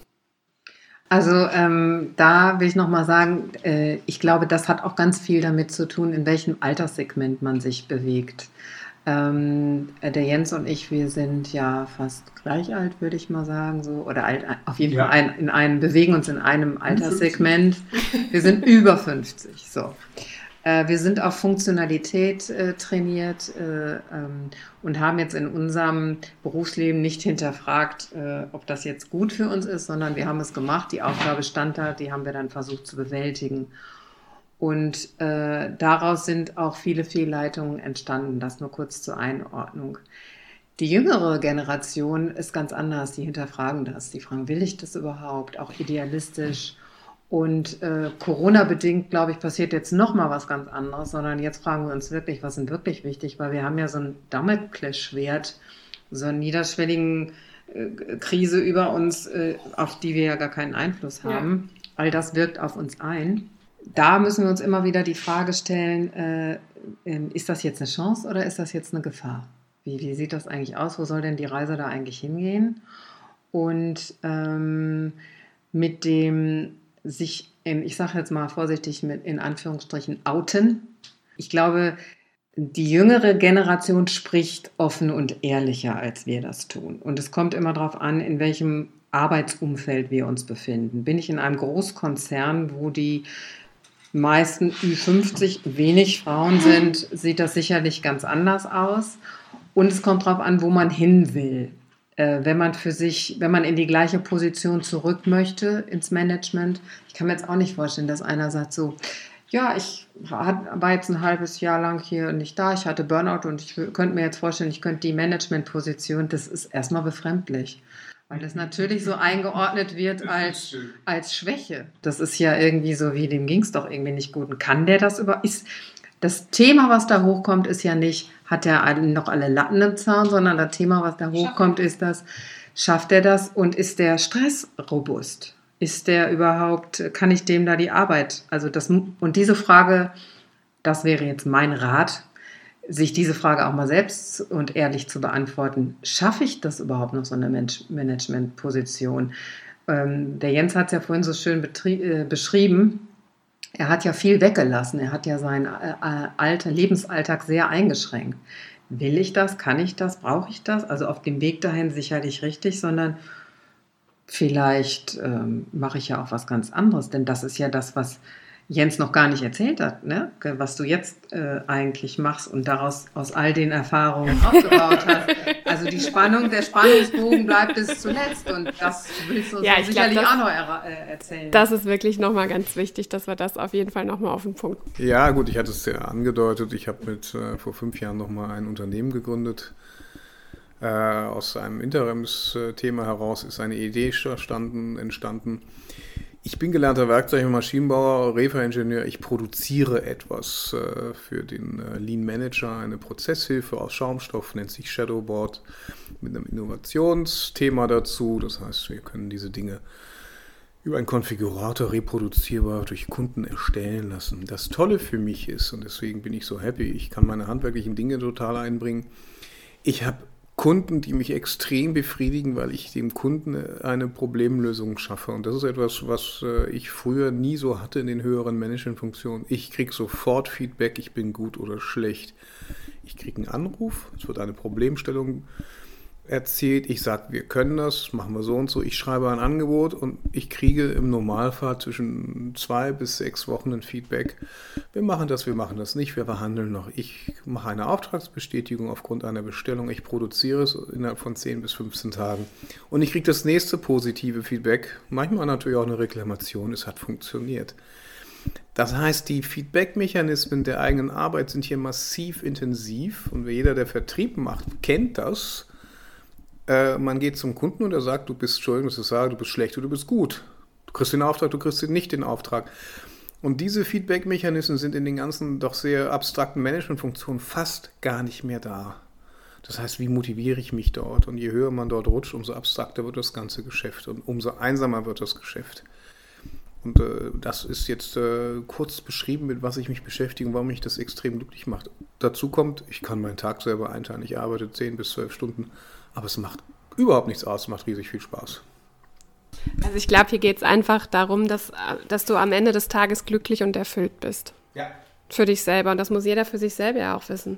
Also ähm, da will ich nochmal sagen, äh, ich glaube, das hat auch ganz viel damit zu tun, in welchem Alterssegment man sich bewegt. Ähm, der Jens und ich, wir sind ja fast gleich alt, würde ich mal sagen, so oder alt, auf jeden ja. Fall ein, in einem, bewegen uns in einem Alterssegment. Wir sind über fünfzig, so. Äh, wir sind auf Funktionalität äh, trainiert äh, ähm, und haben jetzt in unserem Berufsleben nicht hinterfragt, äh, ob das jetzt gut für uns ist, sondern wir haben es gemacht, die Aufgabe stand da, die haben wir dann versucht zu bewältigen. Und äh, daraus sind auch viele Fehlleitungen entstanden, das nur kurz zur Einordnung. Die jüngere Generation ist ganz anders, die hinterfragen das, die fragen, will ich das überhaupt, auch idealistisch. Und äh, Corona-bedingt, glaube ich, passiert jetzt nochmal was ganz anderes, sondern jetzt fragen wir uns wirklich, was ist wirklich wichtig, weil wir haben ja so ein Damoklesschwert, so einen niederschwelligen äh, Krise über uns, äh, auf die wir ja gar keinen Einfluss haben. Ja. All das wirkt auf uns ein. Da müssen wir uns immer wieder die Frage stellen, äh, ist das jetzt eine Chance oder ist das jetzt eine Gefahr? Wie, wie sieht das eigentlich aus? Wo soll denn die Reise da eigentlich hingehen? Und ähm, mit dem sich, in, ich sage jetzt mal vorsichtig mit in Anführungsstrichen outen. Ich glaube, die jüngere Generation spricht offen und ehrlicher, als wir das tun. Und es kommt immer darauf an, in welchem Arbeitsumfeld wir uns befinden. Bin ich in einem Großkonzern, wo die meisten Ü fünfzig wenig Frauen sind, sieht das sicherlich ganz anders aus. Und es kommt darauf an, wo man hin will. Äh, wenn man für sich, wenn man in die gleiche Position zurück möchte, ins Management, ich kann mir jetzt auch nicht vorstellen, dass einer sagt so, ja, ich war jetzt ein halbes Jahr lang hier nicht da, ich hatte Burnout und ich könnte mir jetzt vorstellen, ich könnte die Managementposition, das ist erstmal befremdlich. Weil das natürlich so eingeordnet wird als, als Schwäche. Das ist ja irgendwie so, wie dem ging es doch irgendwie nicht gut. Und kann der das über... Ist, das Thema, was da hochkommt, ist ja nicht, hat der noch alle Latten im Zaun, sondern das Thema, was da hochkommt, ist das, schafft er das und ist der Stress robust? Ist der überhaupt, kann ich dem da die Arbeit... Also das, und diese Frage, das wäre jetzt mein Rat, sich diese Frage auch mal selbst und ehrlich zu beantworten, schaffe ich das überhaupt noch, so eine Managementposition? Ähm, der Jens hat es ja vorhin so schön betrie- äh, beschrieben, er hat ja viel weggelassen, er hat ja seinen äh, alter, Lebensalltag sehr eingeschränkt. Will ich das, kann ich das, brauche ich das? Also auf dem Weg dahin sicherlich richtig, sondern vielleicht ähm, mache ich ja auch was ganz anderes, denn das ist ja das, was Jens noch gar nicht erzählt hat, ne? Was du jetzt äh, eigentlich machst und daraus aus all den Erfahrungen aufgebaut hast. Also die Spannung, der Spannungsbogen bleibt bis zuletzt und das willst du ja, so sicherlich glaub, das, auch noch er- äh, erzählen. Das ist wirklich nochmal ganz wichtig, dass wir das auf jeden Fall nochmal auf den Punkt. Ja gut, ich hatte es ja angedeutet, ich habe mit äh, vor fünf Jahren nochmal ein Unternehmen gegründet. Äh, aus einem Interims-Thema heraus ist eine Idee standen, entstanden. Ich bin gelernter Werkzeug- und Maschinenbauer, Refa-Ingenieur. Ich produziere etwas äh, für den äh, Lean Manager, eine Prozesshilfe aus Schaumstoff, nennt sich Shadowboard, mit einem Innovationsthema dazu. Das heißt, wir können diese Dinge über einen Konfigurator reproduzierbar durch Kunden erstellen lassen. Das Tolle für mich ist, und deswegen bin ich so happy, ich kann meine handwerklichen Dinge total einbringen. Ich habe Kunden, die mich extrem befriedigen, weil ich dem Kunden eine Problemlösung schaffe. Und das ist etwas, was ich früher nie so hatte in den höheren Managementfunktionen. Ich kriege sofort Feedback, ich bin gut oder schlecht. Ich kriege einen Anruf, es wird eine Problemstellung erzählt. Ich sage, wir können das, machen wir so und so. Ich schreibe ein Angebot und ich kriege im Normalfall zwischen zwei bis sechs Wochen ein Feedback. Wir machen das, wir machen das nicht, wir verhandeln noch. Ich mache eine Auftragsbestätigung aufgrund einer Bestellung. Ich produziere es innerhalb von zehn bis fünfzehn Tagen. Und ich kriege das nächste positive Feedback. Manchmal natürlich auch eine Reklamation, es hat funktioniert. Das heißt, die Feedback-Mechanismen der eigenen Arbeit sind hier massiv intensiv. Und jeder, der Vertrieb macht, kennt das. Man geht zum Kunden und er sagt, du bist schuld, du bist schlecht oder du bist gut. Du kriegst den Auftrag, du kriegst nicht den Auftrag. Und diese Feedback-Mechanismen sind in den ganzen doch sehr abstrakten Management-Funktionen fast gar nicht mehr da. Das heißt, wie motiviere ich mich dort? Und je höher man dort rutscht, umso abstrakter wird das ganze Geschäft und umso einsamer wird das Geschäft. Und äh, das ist jetzt äh, kurz beschrieben, mit was ich mich beschäftige und warum mich das extrem glücklich macht. Dazu kommt, ich kann meinen Tag selber einteilen. Ich arbeite zehn bis zwölf Stunden. Aber es macht überhaupt nichts aus, es macht riesig viel Spaß. Also ich glaube, hier geht es einfach darum, dass, dass du am Ende des Tages glücklich und erfüllt bist. Ja. Für dich selber. Und das muss jeder für sich selber ja auch wissen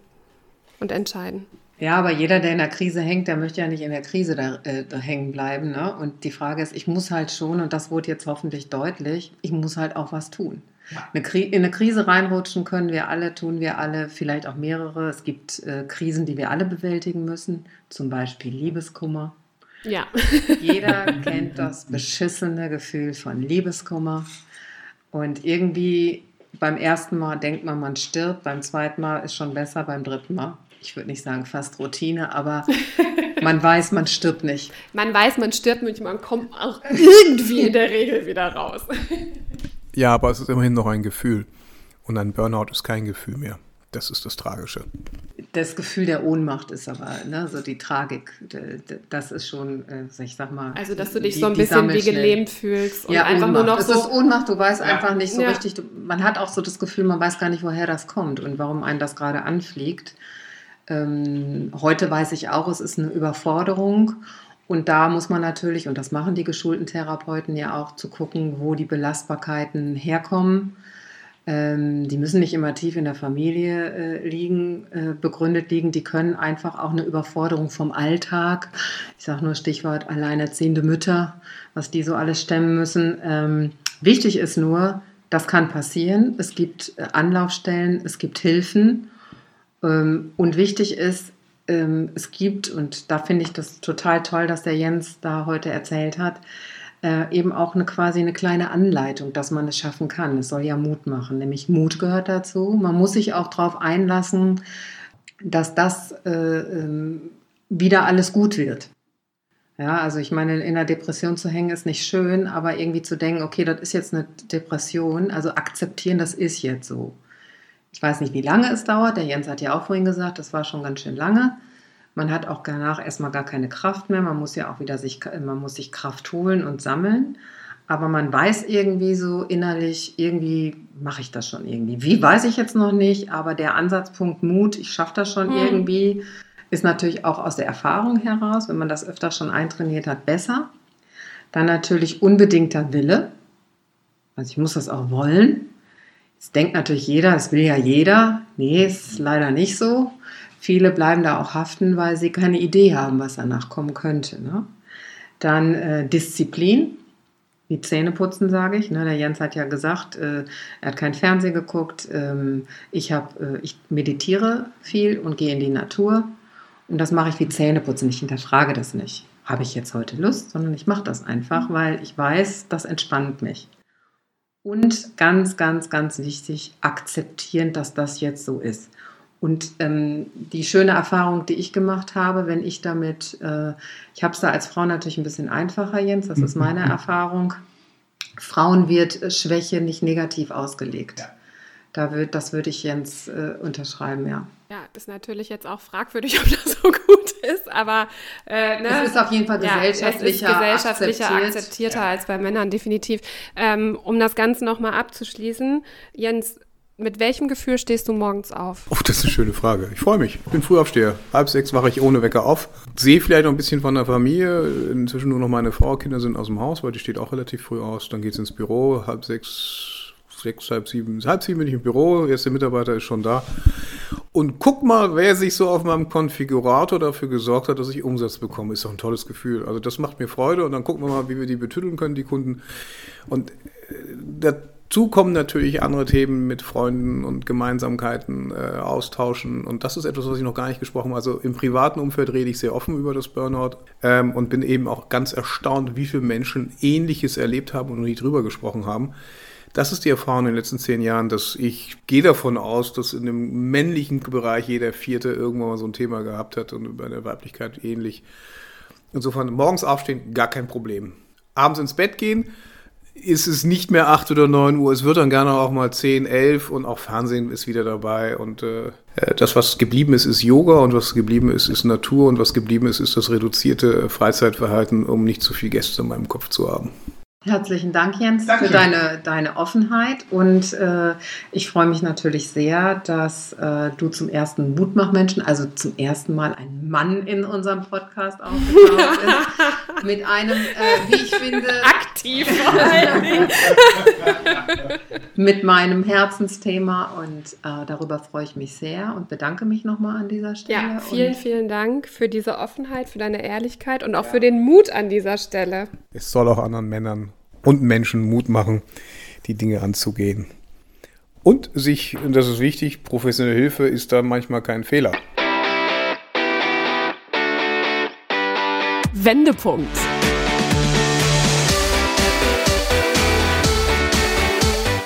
und entscheiden. Ja, aber jeder, der in der Krise hängt, der möchte ja nicht in der Krise da, äh, da hängen bleiben. Ne? Und die Frage ist, ich muss halt schon, und das wurde jetzt hoffentlich deutlich, ich muss halt auch was tun. In eine Krise reinrutschen können wir alle, tun wir alle, vielleicht auch mehrere. Es gibt äh, Krisen, die wir alle bewältigen müssen, zum Beispiel Liebeskummer. Ja. Jeder kennt das beschissene Gefühl von Liebeskummer. Und irgendwie beim ersten Mal denkt man, man stirbt, beim zweiten Mal ist schon besser, beim dritten Mal. Ich würde nicht sagen fast Routine, aber man weiß, man stirbt nicht. Man weiß, man stirbt nicht, man kommt auch irgendwie in der Regel wieder raus. Ja, aber es ist immerhin noch ein Gefühl. Und ein Burnout ist kein Gefühl mehr. Das ist das Tragische. Das Gefühl der Ohnmacht ist aber, ne, so die Tragik. Das ist schon, ich sag mal. Also, dass du dich die, so ein bisschen wie gelähmt fühlst. Und ja, einfach Ohnmacht. Nur noch so. Das ist Ohnmacht, du weißt ja. einfach nicht so ja. richtig. Man hat auch so das Gefühl, man weiß gar nicht, woher das kommt und warum einen das gerade anfliegt. Ähm, heute weiß ich auch, es ist eine Überforderung. Und da muss man natürlich, und das machen die geschulten Therapeuten ja auch, zu gucken, wo die Belastbarkeiten herkommen. Ähm, die müssen nicht immer tief in der Familie äh, liegen, äh, begründet liegen. Die können einfach auch eine Überforderung vom Alltag, ich sage nur Stichwort alleinerziehende Mütter, was die so alles stemmen müssen. Ähm, wichtig ist nur, das kann passieren. Es gibt Anlaufstellen, es gibt Hilfen. Ähm, und wichtig ist, es gibt, und da finde ich das total toll, dass der Jens da heute erzählt hat, äh, eben auch eine quasi eine kleine Anleitung, dass man es schaffen kann. Es soll ja Mut machen, nämlich Mut gehört dazu. Man muss sich auch darauf einlassen, dass das äh, wieder alles gut wird. Ja, also ich meine, in einer Depression zu hängen ist nicht schön, aber irgendwie zu denken, okay, das ist jetzt eine Depression, also akzeptieren, das ist jetzt so. Ich weiß nicht, wie lange es dauert. Der Jens hat ja auch vorhin gesagt, das war schon ganz schön lange. Man hat auch danach erstmal gar keine Kraft mehr. Man muss ja auch wieder sich, man muss sich Kraft holen und sammeln. Aber man weiß irgendwie so innerlich, irgendwie mache ich das schon irgendwie. Wie, weiß ich jetzt noch nicht, aber der Ansatzpunkt Mut, ich schaffe das schon mhm. irgendwie, ist natürlich auch aus der Erfahrung heraus, wenn man das öfter schon eintrainiert hat, besser. Dann natürlich unbedingter Wille. Also ich muss das auch wollen. Das denkt natürlich jeder, das will ja jeder. Nee, ist leider nicht so. Viele bleiben da auch haften, weil sie keine Idee haben, was danach kommen könnte. Ne? Dann äh, Disziplin, wie Zähne putzen, sage ich. Ne, der Jens hat ja gesagt, äh, er hat kein Fernsehen geguckt. Ähm, ich, hab, äh, ich meditiere viel und gehe in die Natur. Und das mache ich wie Zähne putzen. Ich hinterfrage das nicht. Habe ich jetzt heute Lust? Sondern ich mache das einfach, weil ich weiß, das entspannt mich. Und ganz, ganz, ganz wichtig, akzeptieren, dass das jetzt so ist. Und ähm, die schöne Erfahrung, die ich gemacht habe, wenn ich damit, äh, ich habe es da als Frau natürlich ein bisschen einfacher, Jens, das ist meine Erfahrung, Frauen wird Schwäche nicht negativ ausgelegt. Ja. Da wird, das würde ich Jens äh, unterschreiben, ja. Ja, ist natürlich jetzt auch fragwürdig, ob das so gut ist, aber äh, ne? Es ist auf jeden Fall gesellschaftlicher, ja, gesellschaftlicher akzeptiert. akzeptierter ja. als bei Männern, definitiv. Ähm, um das Ganze nochmal abzuschließen, Jens, mit welchem Gefühl stehst du morgens auf? Oh, das ist eine schöne Frage. Ich freue mich. Ich bin Frühaufsteher. Halb sechs wache ich ohne Wecker auf. Sehe vielleicht noch ein bisschen von der Familie. Inzwischen nur noch meine Frau. Kinder sind aus dem Haus, weil die steht auch relativ früh aus. Dann geht's ins Büro. Halb sechs, sechs, halb sieben. Halb sieben bin ich im Büro. Erst der Mitarbeiter ist schon da. Und guck mal, wer sich so auf meinem Konfigurator dafür gesorgt hat, dass ich Umsatz bekomme. Ist doch ein tolles Gefühl. Also das macht mir Freude. Und dann gucken wir mal, wie wir die betüdeln können, die Kunden. Und das... Dazu kommen natürlich andere Themen mit Freunden und Gemeinsamkeiten, äh, austauschen. Und das ist etwas, was ich noch gar nicht gesprochen habe. Also im privaten Umfeld rede ich sehr offen über das Burnout ähm, und bin eben auch ganz erstaunt, wie viele Menschen Ähnliches erlebt haben und nie drüber gesprochen haben. Das ist die Erfahrung in den letzten zehn Jahren, dass ich gehe davon aus, dass in dem männlichen Bereich jeder Vierte irgendwann mal so ein Thema gehabt hat und bei der Weiblichkeit ähnlich. Insofern morgens aufstehen, gar kein Problem. Abends ins Bett gehen, ist es nicht mehr acht oder neun Uhr, es wird dann gerne auch mal zehn, elf und auch Fernsehen ist wieder dabei und äh, das, was geblieben ist, ist Yoga und was geblieben ist, ist Natur und was geblieben ist, ist das reduzierte Freizeitverhalten, um nicht zu viel Gäste in meinem Kopf zu haben. Herzlichen Dank, Jens, Dankeschön. Für deine, deine Offenheit und äh, ich freue mich natürlich sehr, dass äh, du zum ersten Mutmachmenschen, also zum ersten Mal ein Mann in unserem Podcast aufgetaucht ist, mit einem, äh, wie ich finde, aktiv vor allen Dingen, mit meinem Herzensthema und äh, darüber freue ich mich sehr und bedanke mich nochmal an dieser Stelle. Ja, vielen, und vielen Dank für diese Offenheit, für deine Ehrlichkeit und auch ja. für den Mut an dieser Stelle. Es soll auch anderen Männern und Menschen Mut machen, die Dinge anzugehen. Und sich, und das ist wichtig, professionelle Hilfe ist da manchmal kein Fehler. Wendepunkt.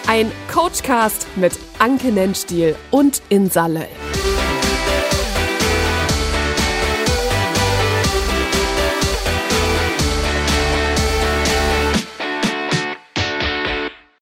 Ein Coachcast mit Anke Nennstiel und Insa Löll.